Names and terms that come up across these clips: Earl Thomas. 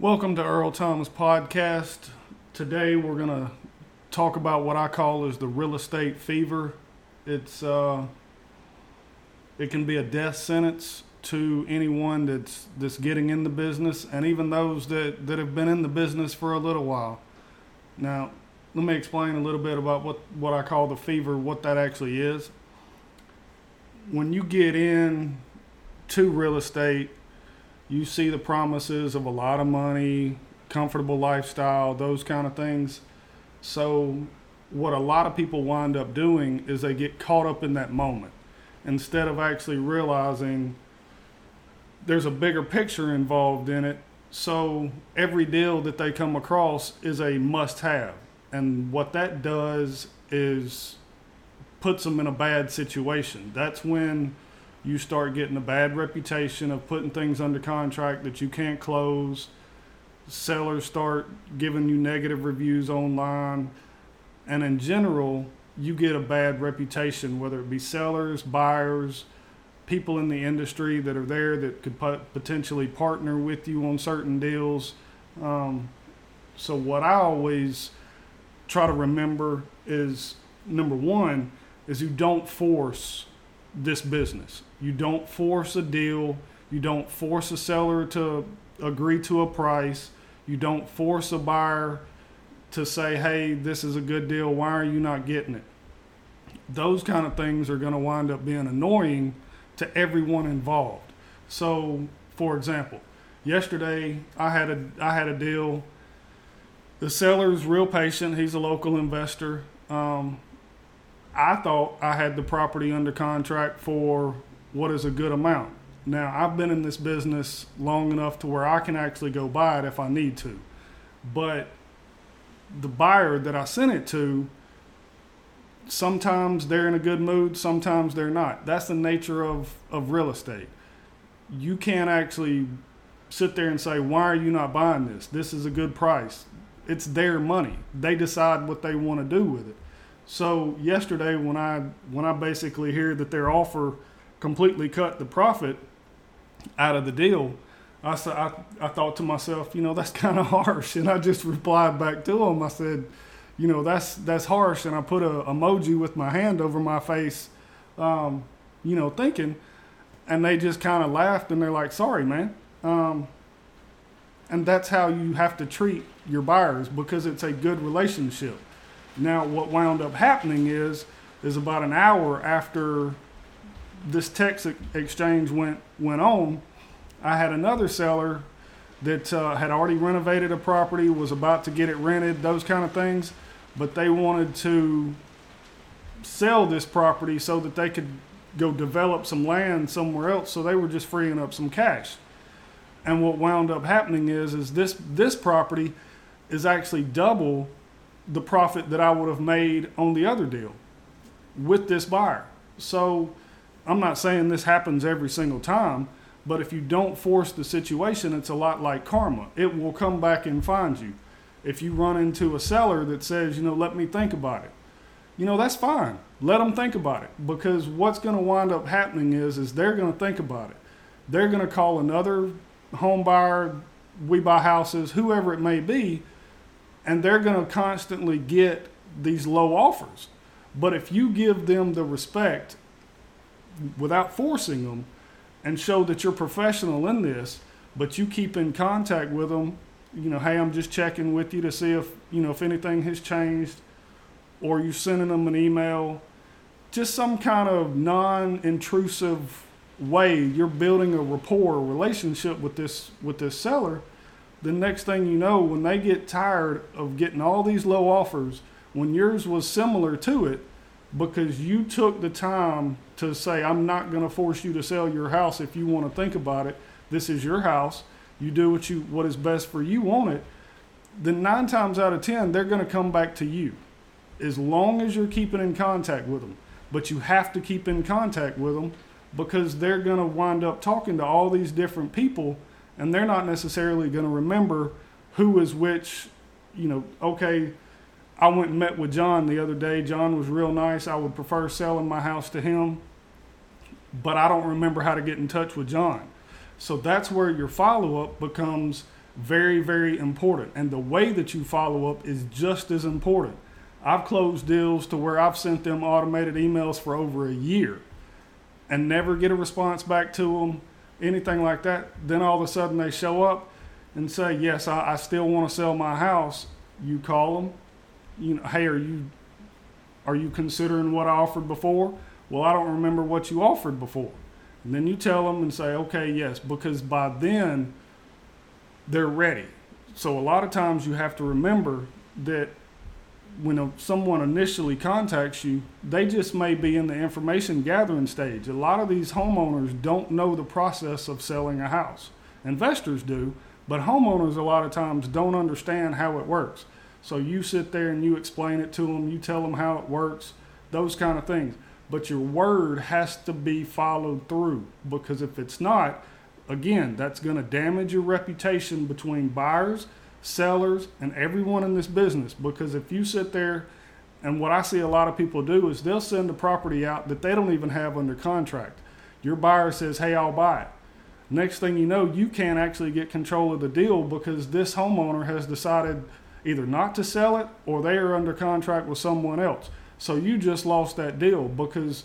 Welcome to Earl Thomas Podcast. Today we're going to talk about what I call is the real estate fever. It can be a death sentence to anyone that's getting in the business, and even those that have been in the business for a little while. Now, let me explain a little bit about what I call the fever, what that actually is. When you get in to real estate, you see the promises of a lot of money, comfortable lifestyle, those kind of things. So what a lot of people wind up doing is they get caught up in that moment instead of actually realizing there's a bigger picture involved in it. So every deal that they come across is a must-have. And what that does is puts them in a bad situation. That's when you start getting a bad reputation of putting things under contract that you can't close. Sellers start giving you negative reviews online. And in general, you get a bad reputation, whether it be sellers, buyers, people in the industry that are there that could potentially partner with you on certain deals. So what I always try to remember is, number one, is you don't force this business. You don't force a deal. You don't force a seller to agree to a price. You don't force a buyer to say, hey, this is a good deal. Why are you not getting it? Those kind of things are going to wind up being annoying to everyone involved. So, for example, yesterday I had a deal. The seller's real patient. He's a local investor. I thought I had the property under contract for what is a good amount. Now, I've been in this business long enough to where I can actually go buy it if I need to. But the buyer that I sent it to, sometimes they're in a good mood, sometimes they're not. That's the nature of real estate. You can't actually sit there and say, why are you not buying this? This is a good price. It's their money. They decide what they want to do with it. So yesterday when I basically hear that their offer completely cut the profit out of the deal, I thought to myself, that's kind of harsh. And I just replied back to them. I said, that's harsh. And I put a emoji with my hand over my face, thinking. And they just kind of laughed and they're like, sorry, man. And that's how you have to treat your buyers, because it's a good relationship. Now, what wound up happening is about an hour after this text exchange went on, I had another seller that had already renovated a property, was about to get it rented, those kind of things, but they wanted to sell this property so that they could go develop some land somewhere else, so they were just freeing up some cash. And what wound up happening is this property is actually double the profit that I would have made on the other deal with this buyer. So I'm not saying this happens every single time, but if you don't force the situation, it's a lot like karma. It will come back and find you. If you run into a seller that says, let me think about it, that's fine. Let them think about it, because what's going to wind up happening is they're going to think about it. They're going to call another home buyer, We Buy Houses, whoever it may be, and they're going to constantly get these low offers. But if you give them the respect without forcing them and show that you're professional in this, but you keep in contact with them, hey, I'm just checking with you to see if, if anything has changed, or you're sending them an email, just some kind of non-intrusive way you're building a rapport, a relationship with this seller. The next thing you know, when they get tired of getting all these low offers, when yours was similar to it, because you took the time to say, I'm not going to force you to sell your house if you want to think about it. This is your house. You do what is best for you on it. Then 9 times out of 10, they're going to come back to you, as long as you're keeping in contact with them. But you have to keep in contact with them, because they're going to wind up talking to all these different people, and they're not necessarily going to remember who is which. Okay, I went and met with John the other day. John was real nice. I would prefer selling my house to him, but I don't remember how to get in touch with John. So that's where your follow-up becomes very, very important. And the way that you follow up is just as important. I've closed deals to where I've sent them automated emails for over a year and never get a response back to them, anything like that. Then all of a sudden they show up and say, yes, I still want to sell my house. You call them, you know, hey, are you considering what I offered before? Well, I don't remember what you offered before. And then you tell them and say, okay, yes, because by then they're ready. So a lot of times you have to remember that when someone initially contacts you, they just may be in the information gathering stage. A lot of these homeowners don't know the process of selling a house. Investors do, but homeowners a lot of times don't understand how it works. So you sit there and you explain it to them, you tell them how it works, those kind of things. But your word has to be followed through, because if it's not, again, that's going to damage your reputation between buyers, sellers, and everyone in this business. Because if you sit there, and what I see a lot of people do is they'll send a property out that they don't even have under contract. Your buyer says, hey, I'll buy it. Next thing you know, you can't actually get control of the deal because this homeowner has decided either not to sell it or they are under contract with someone else. So you just lost that deal because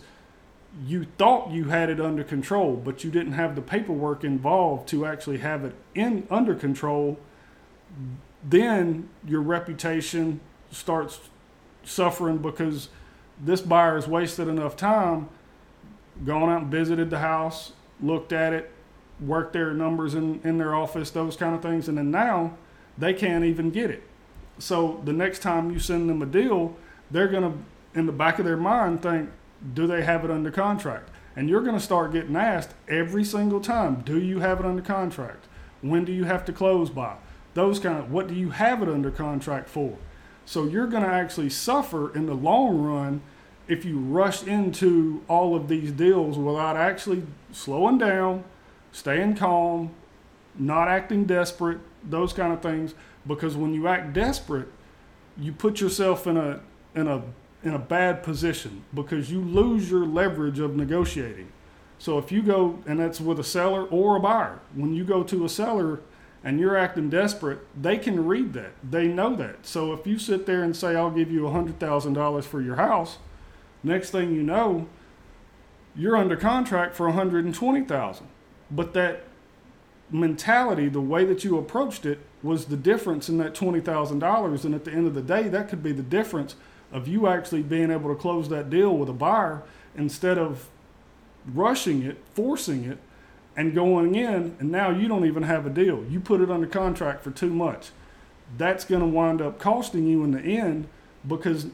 you thought you had it under control, but you didn't have the paperwork involved to actually have it under control. Then your reputation starts suffering because this buyer has wasted enough time, gone out and visited the house, looked at it, worked their numbers in their office, those kind of things. And then now they can't even get it. So the next time you send them a deal, they're going to, in the back of their mind, think, do they have it under contract? And you're going to start getting asked every single time, do you have it under contract? When do you have to close by? Those kind of, what do you have it under contract for? So you're going to actually suffer in the long run if you rush into all of these deals without actually slowing down, staying calm, not acting desperate, those kind of things. Because when you act desperate, you put yourself in a bad position because you lose your leverage of negotiating. So if you go, and that's with a seller or a buyer, when you go to a seller and you're acting desperate, they can read that. They know that. So if you sit there and say, I'll give you $100,000 for your house, next thing you know, you're under contract for $120,000. But that mentality, the way that you approached it, was the difference in that $20,000. And at the end of the day, that could be the difference of you actually being able to close that deal with a buyer instead of rushing it, forcing it, and going in, and now you don't even have a deal. You put it under contract for too much. That's going to wind up costing you in the end because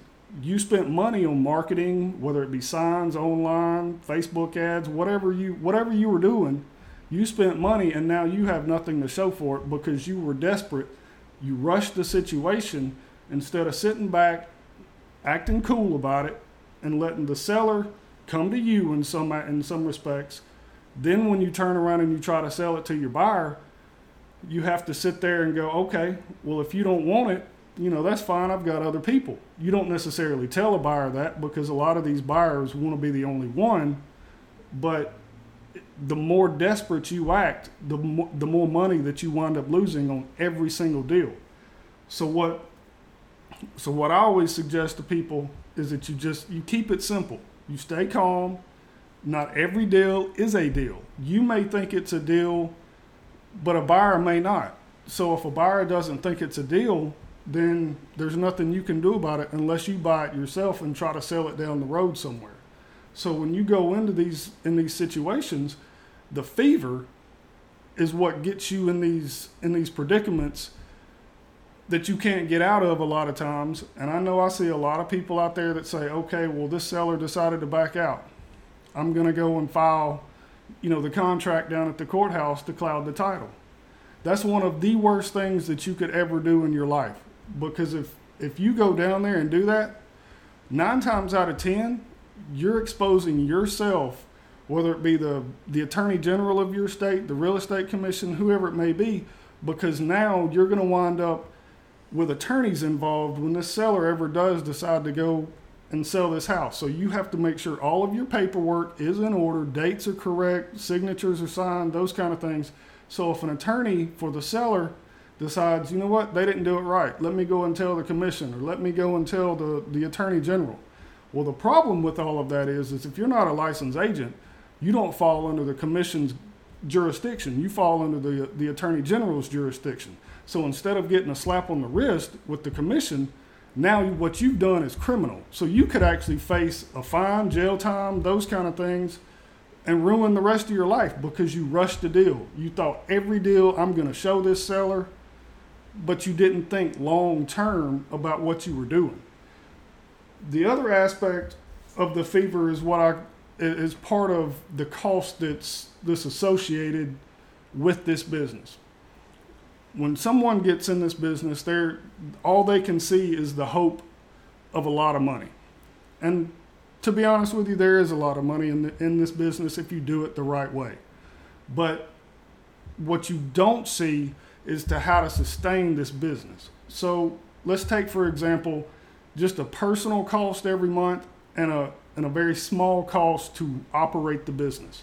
you spent money on marketing, whether it be signs, online, Facebook ads, whatever you were doing, you spent money and now you have nothing to show for it because you were desperate. You rushed the situation instead of sitting back, acting cool about it, and letting the seller come to you in some respects. Then when you turn around and you try to sell it to your buyer, you have to sit there and go, okay, well, if you don't want it, that's fine. I've got other people. You don't necessarily tell a buyer that because a lot of these buyers want to be the only one. But the more desperate you act, the more money that you wind up losing on every single deal. So what I always suggest to people is that you keep it simple. You stay calm. Not every deal is a deal. You may think it's a deal, but a buyer may not. So if a buyer doesn't think it's a deal, then there's nothing you can do about it unless you buy it yourself and try to sell it down the road somewhere. So when you go into these situations, the fever is what gets you in these predicaments that you can't get out of a lot of times. And I know I see a lot of people out there that say, okay, well, this seller decided to back out. I'm going to go and file, the contract down at the courthouse to cloud the title. That's one of the worst things that you could ever do in your life. Because if you go down there and do that, 9 times out of 10, you're exposing yourself, whether it be the attorney general of your state, the real estate commission, whoever it may be, because now you're going to wind up with attorneys involved when this seller ever does decide to go and sell this house. So you have to make sure all of your paperwork is in order, dates are correct, signatures are signed, those kind of things. So if an attorney for the seller decides, you know what, they didn't do it right. Let me go and tell the commissioner. Let me go and tell the attorney general. Well, the problem with all of that is if you're not a licensed agent, you don't fall under the commission's jurisdiction. You fall under the attorney general's jurisdiction. So instead of getting a slap on the wrist with the commission, now what you've done is criminal. So you could actually face a fine, jail time, those kind of things, and ruin the rest of your life because you rushed the deal. You thought every deal, I'm going to show this seller, but you didn't think long term about what you were doing. The other aspect of the fever is is part of the cost that's associated with this business. When someone gets in this business, all they can see is the hope of a lot of money. And to be honest with you, there is a lot of money in this business if you do it the right way. But what you don't see is how to sustain this business. So let's take, for example, just a personal cost every month and a very small cost to operate the business.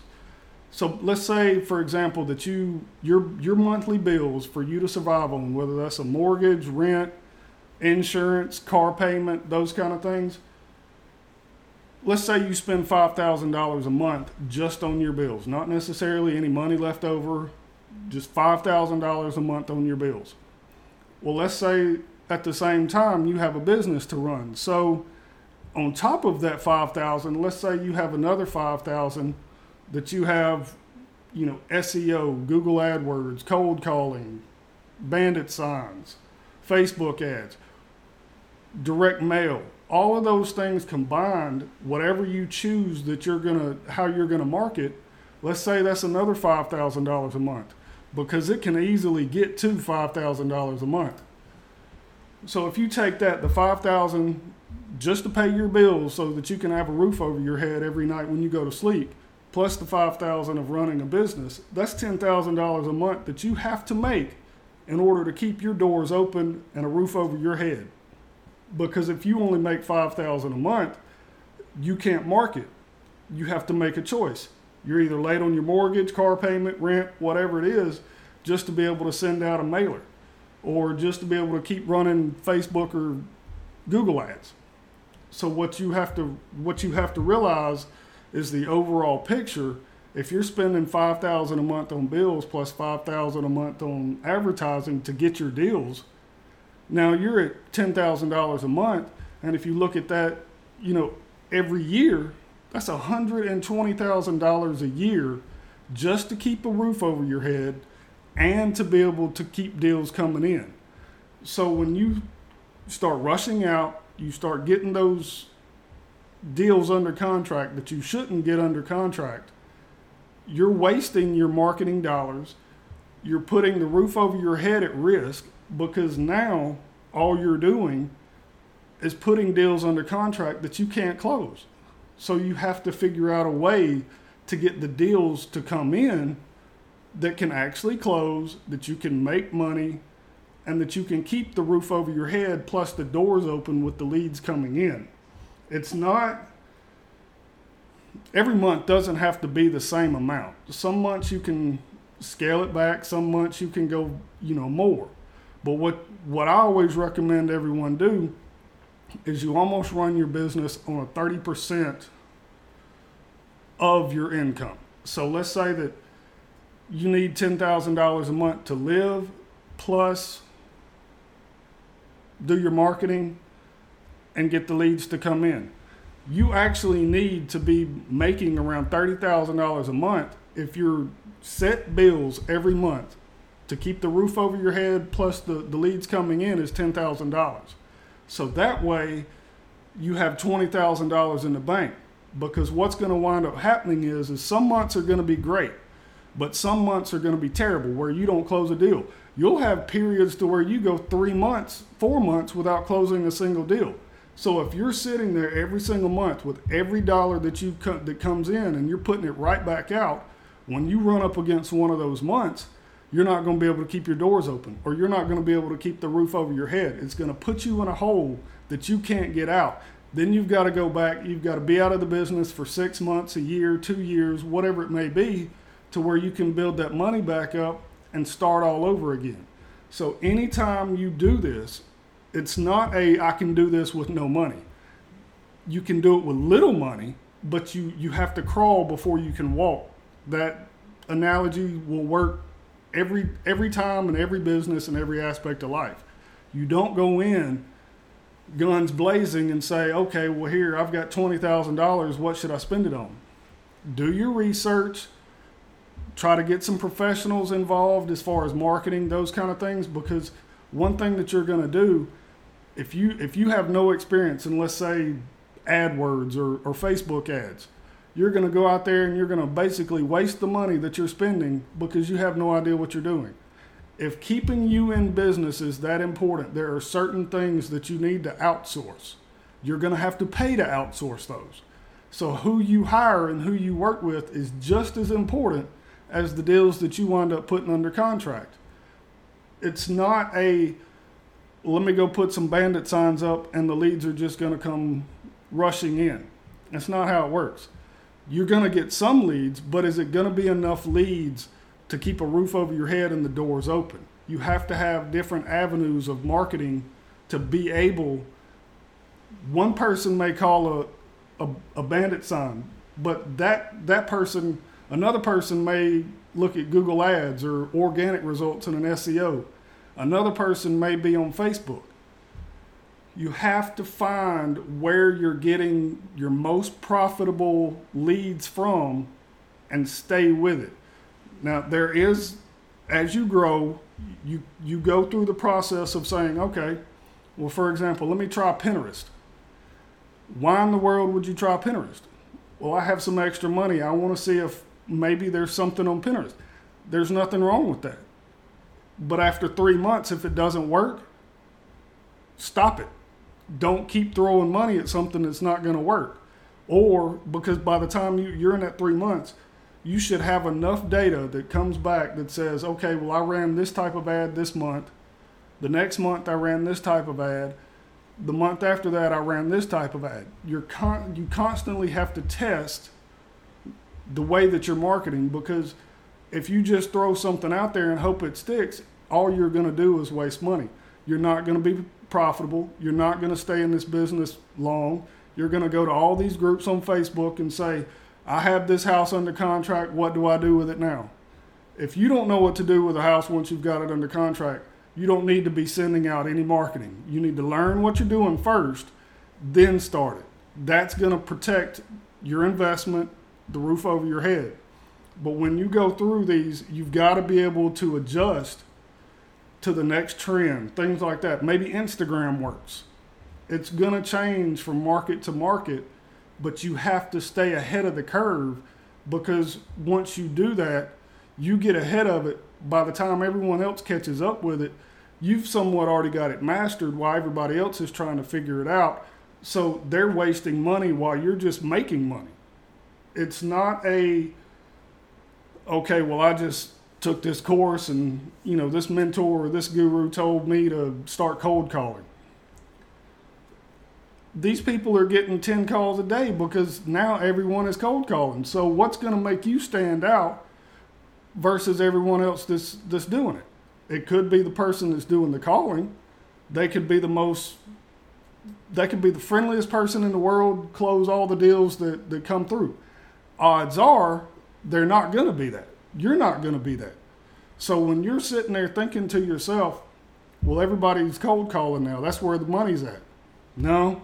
So let's say, for example, that your monthly bills for you to survive on, whether that's a mortgage, rent, insurance, car payment, those kind of things. Let's say you spend $5,000 a month just on your bills, not necessarily any money left over, just $5,000 a month on your bills. Well, let's say at the same time you have a business to run. So on top of that $5,000, let's say you have another $5,000 that you have, SEO, Google AdWords, cold calling, bandit signs, Facebook ads, direct mail, all of those things combined, whatever you choose how you're going to market, let's say that's another $5,000 a month, because it can easily get to $5,000 a month. So if you take that, the $5,000 just to pay your bills so that you can have a roof over your head every night when you go to sleep, plus the $5,000 of running a business, that's $10,000 a month that you have to make in order to keep your doors open and a roof over your head. Because if you only make $5,000 a month, you can't market. You have to make a choice. You're either late on your mortgage, car payment, rent, whatever it is, just to be able to send out a mailer or just to be able to keep running Facebook or Google ads. So what you have to realize is the overall picture. If you're spending $5,000 a month on bills plus $5,000 a month on advertising to get your deals, now you're at $10,000 a month. And if you look at that, every year, that's $120,000 a year just to keep a roof over your head and to be able to keep deals coming in. So when you start rushing out, you start getting those deals under contract that you shouldn't get under contract, you're wasting your marketing dollars. You're putting the roof over your head at risk because now all you're doing is putting deals under contract that you can't close. So you have to figure out a way to get the deals to come in that can actually close, that you can make money, and that you can keep the roof over your head plus the doors open with the leads coming in. Every month doesn't have to be the same amount. Some months you can scale it back. Some months you can go, more. But what I always recommend everyone do is you almost run your business on a 30% of your income. So let's say that you need $10,000 a month to live, plus do your marketing and get the leads to come in. You actually need to be making around $30,000 a month if you're set bills every month to keep the roof over your head plus the leads coming in is $10,000. So that way you have $20,000 in the bank, because what's going to wind up happening is some months are going to be great, but some months are going to be terrible where you don't close a deal. You'll have periods to where you go 3 months, 4 months without closing a single deal. So if you're sitting there every single month with every dollar that comes in and you're putting it right back out, when you run up against one of those months, you're not going to be able to keep your doors open, or you're not going to be able to keep the roof over your head. It's going to put you in a hole that you can't get out. Then you've got to go back. You've got to be out of the business for 6 months, a year, 2 years, whatever it may be, to where you can build that money back up and start all over again. So anytime you do this, it's not a, I can do this with no money. You can do it with little money, but you have to crawl before you can walk. That analogy will work every time in every business and every aspect of life. You don't go in guns blazing and say, okay, well, here, I've got $20,000. What should I spend it on? Do your research. Try to get some professionals involved as far as marketing, those kind of things, because one thing that you're going to do, if you have no experience in, let's say, AdWords or Facebook ads, you're going to go out there and you're going to basically waste the money that you're spending because you have no idea what you're doing. If keeping you in business is that important, there are certain things that you need to outsource. You're going to have to pay to outsource those. So who you hire and who you work with is just as important as the deals that you wind up putting under contract. It's not a, let me go put some bandit signs up and the leads are just going to come rushing in. That's not how it works. You're going to get some leads, but is it going to be enough leads to keep a roof over your head and the doors open? You have to have different avenues of marketing to be able. One person may call a bandit sign, but that person, another person may look at Google Ads or organic results in an SEO. Another person may be on Facebook. You have to find where you're getting your most profitable leads from and stay with it. Now, there is, as you grow, you go through the process of saying, okay, well, for example, let me try Pinterest. Why in the world would you try Pinterest? Well, I have some extra money. I want to see if maybe there's something on Pinterest. There's nothing wrong with that. But after 3 months, if it doesn't work, stop it. Don't keep throwing money at something that's not going to work. Or because by the time you're in that 3 months, you should have enough data that comes back that says, okay, well, I ran this type of ad this month. The next month, I ran this type of ad. The month after that, I ran this type of ad. You constantly have to test the way that you're marketing, because if you just throw something out there and hope it sticks, all you're going to do is waste money. You're not going to be profitable. You're not going to stay in this business long. You're going to go to all these groups on Facebook and say, I have this house under contract. What do I do with it now? If you don't know what to do with a house once you've got it under contract, you don't need to be sending out any marketing. You need to learn what you're doing first, then start it. That's going to protect your investment, the roof over your head. But when you go through these, you've got to be able to adjust to the next trend, things like that. Maybe Instagram works. It's going to change from market to market, but you have to stay ahead of the curve, because once you do that, you get ahead of it. By the time everyone else catches up with it, you've somewhat already got it mastered while everybody else is trying to figure it out. So they're wasting money while you're just making money. It's not a, okay, well, I just took this course and, you know, this mentor or this guru told me to start cold calling. These people are getting 10 calls a day because now everyone is cold calling. So what's going to make you stand out versus everyone else that's doing it? It could be the person that's doing the calling. They could be the friendliest person in the world, close all the deals that come through. Odds are they're not going to be that. You're not going to be that. So when you're sitting there thinking to yourself, well, everybody's cold calling now. That's where the money's at. No,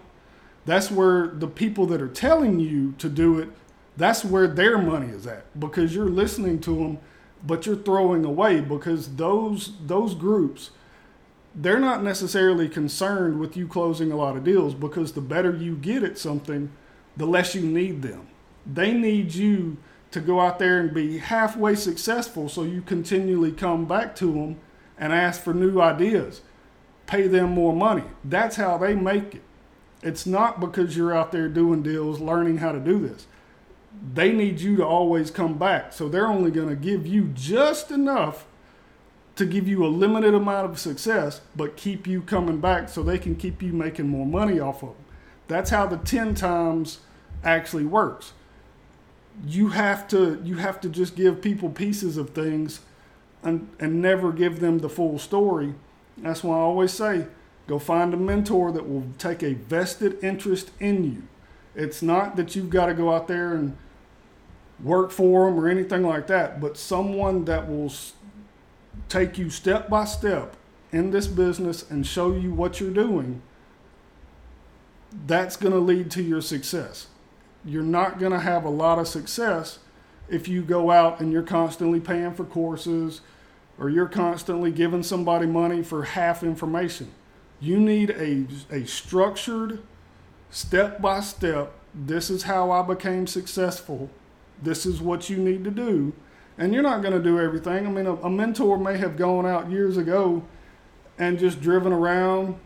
that's where the people that are telling you to do it, that's where their money is at, because you're listening to them, but you're throwing away, because those groups, they're not necessarily concerned with you closing a lot of deals, because the better you get at something, the less you need them. They need you to go out there and be halfway successful, so you continually come back to them and ask for new ideas. Pay them more money. That's how they make it. It's not because you're out there doing deals, learning how to do this. They need you to always come back. So they're only going to give you just enough to give you a limited amount of success, but keep you coming back so they can keep you making more money off of them. That's how the 10 times actually works. You have to just give people pieces of things and never give them the full story. That's why I always say, go find a mentor that will take a vested interest in you. It's not that you've got to go out there and work for them or anything like that, but someone that will take you step by step in this business and show you what you're doing. That's going to lead to your success. You're not going to have a lot of success if you go out and you're constantly paying for courses or you're constantly giving somebody money for half information. You need a structured, step-by-step, this is how I became successful, this is what you need to do. And you're not going to do everything. I mean, a mentor may have gone out years ago and just driven around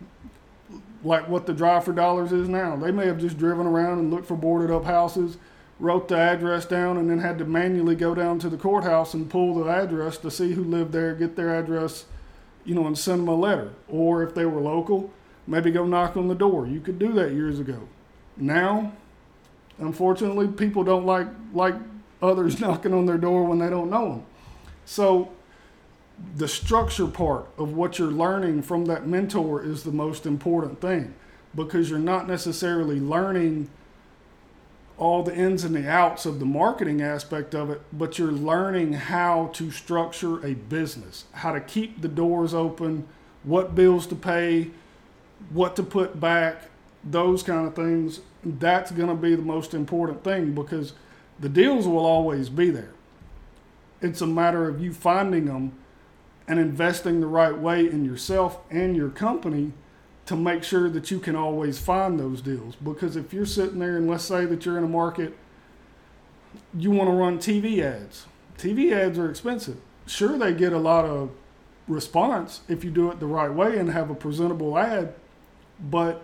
like what the Drive for Dollars is now. They may have just driven around and looked for boarded up houses, wrote the address down, and then had to manually go down to the courthouse and pull the address to see who lived there, get their address, and send them a letter. Or if they were local, maybe go knock on the door. You could do that years ago. Now, unfortunately, people don't like others knocking on their door when they don't know them. So the structure part of what you're learning from that mentor is the most important thing, because you're not necessarily learning all the ins and the outs of the marketing aspect of it, but you're learning how to structure a business, how to keep the doors open, what bills to pay, what to put back, those kind of things. That's going to be the most important thing, because the deals will always be there. It's a matter of you finding them and investing the right way in yourself and your company to make sure that you can always find those deals. Because if you're sitting there and let's say that you're in a market, you want to run TV ads. TV ads are expensive. Sure, they get a lot of response if you do it the right way and have a presentable ad, but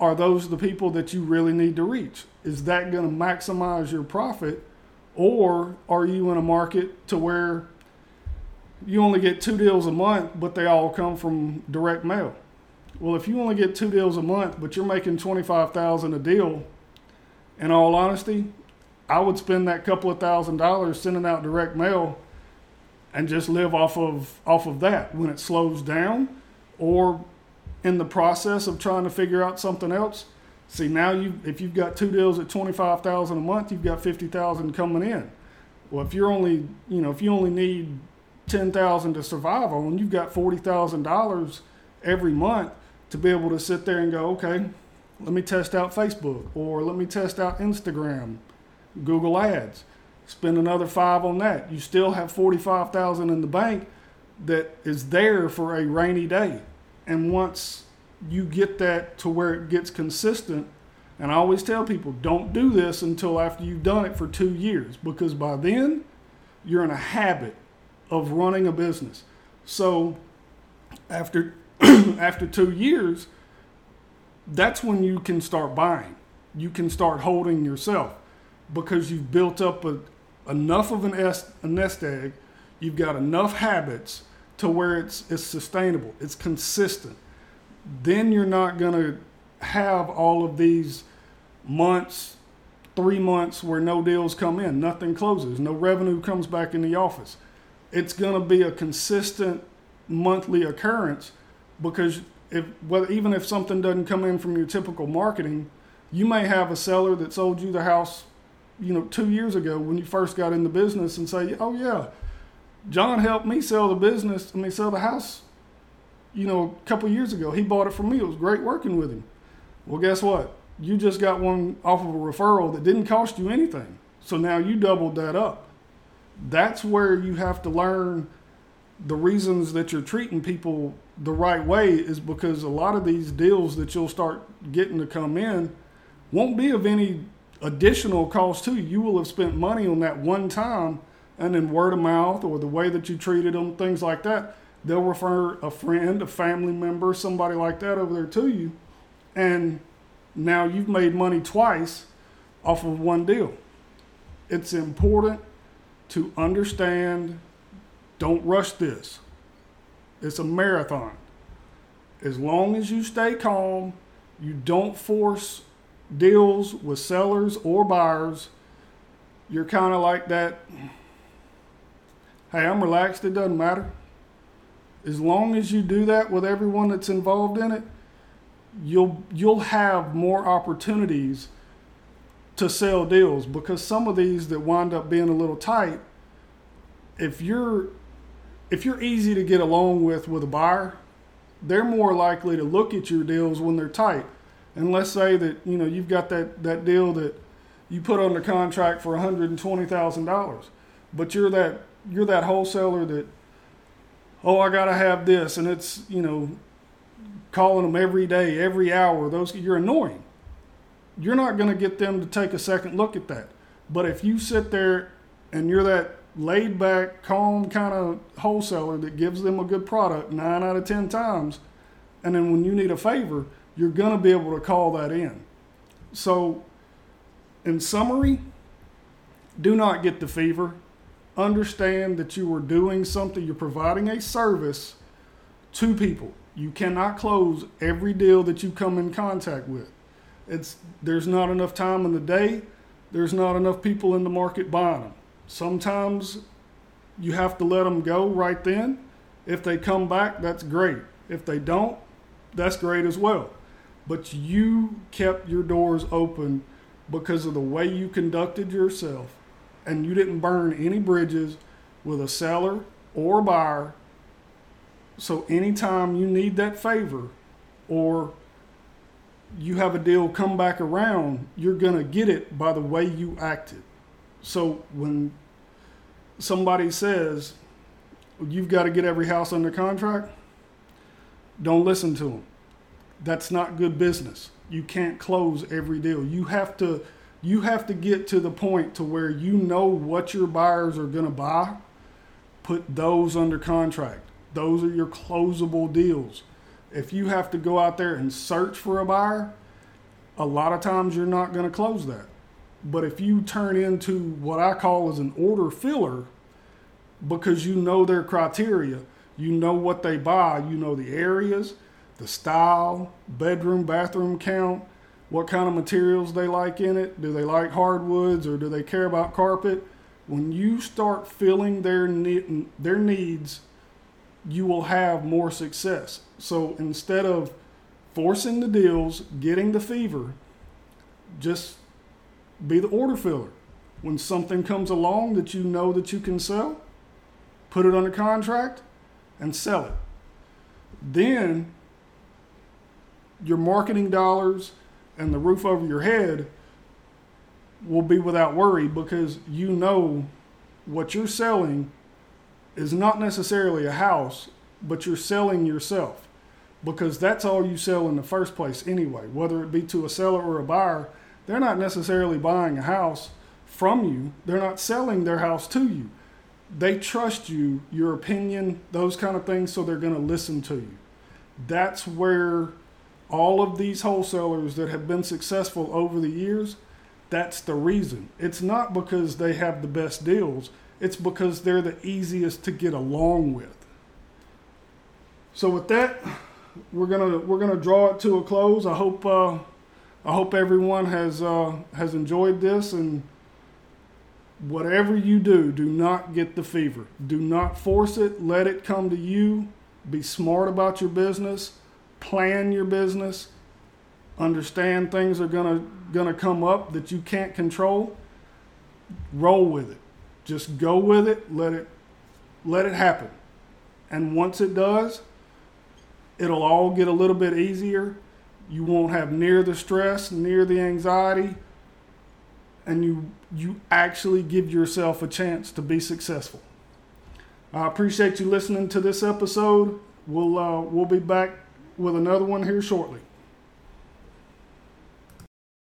are those the people that you really need to reach? Is that going to maximize your profit? Or are you in a market to where you only get 2 deals a month, but they all come from direct mail? Well, if you only get 2 deals a month, but you're making $25,000 a deal, in all honesty, I would spend that couple of $1,000 sending out direct mail and just live off of that when it slows down, or in the process of trying to figure out something else. See, now if you've got 2 deals at $25,000 a month, you've got $50,000 coming in. Well, if you're only, if you only need $10,000 to survive on, you've got $40,000 every month to be able to sit there and go, okay, let me test out Facebook, or let me test out Instagram, Google Ads. Spend another $5 on that. You still have $45,000 in the bank that is there for a rainy day. And once you get that to where it gets consistent. And I always tell people, don't do this until after you've done it for 2 years, because by then you're in a habit of running a business. So after 2 years, that's when you can start buying. You can start holding yourself, because you've built up enough of a nest egg. You've got enough habits to where it's sustainable. It's consistent. Then you're not going to have all of these months, 3 months where no deals come in, nothing closes, no revenue comes back in the office. It's going to be a consistent monthly occurrence, because even if something doesn't come in from your typical marketing, you may have a seller that sold you the house, 2 years ago when you first got in the business and say, oh yeah, John helped me sell the house. A couple years ago, he bought it from me. It was great working with him. Well, guess what? You just got one off of a referral that didn't cost you anything. So now you doubled that up. That's where you have to learn the reasons that you're treating people the right way, is because a lot of these deals that you'll start getting to come in won't be of any additional cost to you. You will have spent money on that one time, and then word of mouth or the way that you treated them, things like that. They'll refer a friend, a family member, somebody like that over there to you. And now you've made money twice off of one deal. It's important to understand, don't rush this. It's a marathon. As long as you stay calm, you don't force deals with sellers or buyers. You're kind of like that. hey, I'm relaxed, it doesn't matter. As long as you do that with everyone that's involved in it, you'll have more opportunities to sell deals, because some of these that wind up being a little tight, if you're easy to get along with a buyer, they're more likely to look at your deals when they're tight. And let's say that, you know, you've got that deal that you put under contract for $120,000, but you're that wholesaler that, oh, I gotta have this, and it's, you know, calling them every day, every hour. Those, you're annoying. You're not gonna get them to take a second look at that. But if you sit there and you're that laid back, calm kind of wholesaler that gives them a good product 9 out of 10 times, and then when you need a favor, you're going to be able to call that in. So in summary, do not get the fever. Understand that you are doing something. You're providing a service to people. You cannot close every deal that you come in contact with. There's not enough time in the day. There's not enough people in the market buying them. Sometimes you have to let them go right then. If they come back, that's great. If they don't, that's great as well. But you kept your doors open because of the way you conducted yourself, and you didn't burn any bridges with a seller or a buyer. So anytime you need that favor or you have a deal come back around, you're going to get it by the way you acted. So when somebody says, you've got to get every house under contract, don't listen to them. That's not good business. You can't close every deal. You have to get to the point to where you know what your buyers are going to buy. Put those under contract. Those are your closable deals. If you have to go out there and search for a buyer, a lot of times you're not going to close that. But if you turn into what I call as an order filler, because you know their criteria, you know what they buy, you know the areas, the style, bedroom, bathroom count, what kind of materials they like in it, do they like hardwoods or do they care about carpet? When you start filling their needs, you will have more success. So instead of forcing the deals, getting the fever, just be the order filler. When something comes along that you know that you can sell, put it under contract and sell it. Then your marketing dollars and the roof over your head will be without worry, because you know what you're selling is not necessarily a house, but you're selling yourself, because that's all you sell in the first place anyway. Whether it be to a seller or a buyer, they're not necessarily buying a house from you. They're not selling their house to you. They trust you, your opinion, those kind of things, so they're going to listen to you. That's where all of these wholesalers that have been successful over the years, that's the reason. It's not because they have the best deals. It's because they're the easiest to get along with. So with that, we're gonna draw it to a close. I hope everyone has enjoyed this, and whatever you do, do not get the fever. Do not force it. Let it come to you. Be smart about your business. Plan your business. Understand things are gonna come up that you can't control. Roll with it. Just go with it. Let it happen. And once it does, it'll all get a little bit easier. You won't have near the stress, near the anxiety, and you actually give yourself a chance to be successful. I appreciate you listening to this episode. We'll be back with another one here shortly.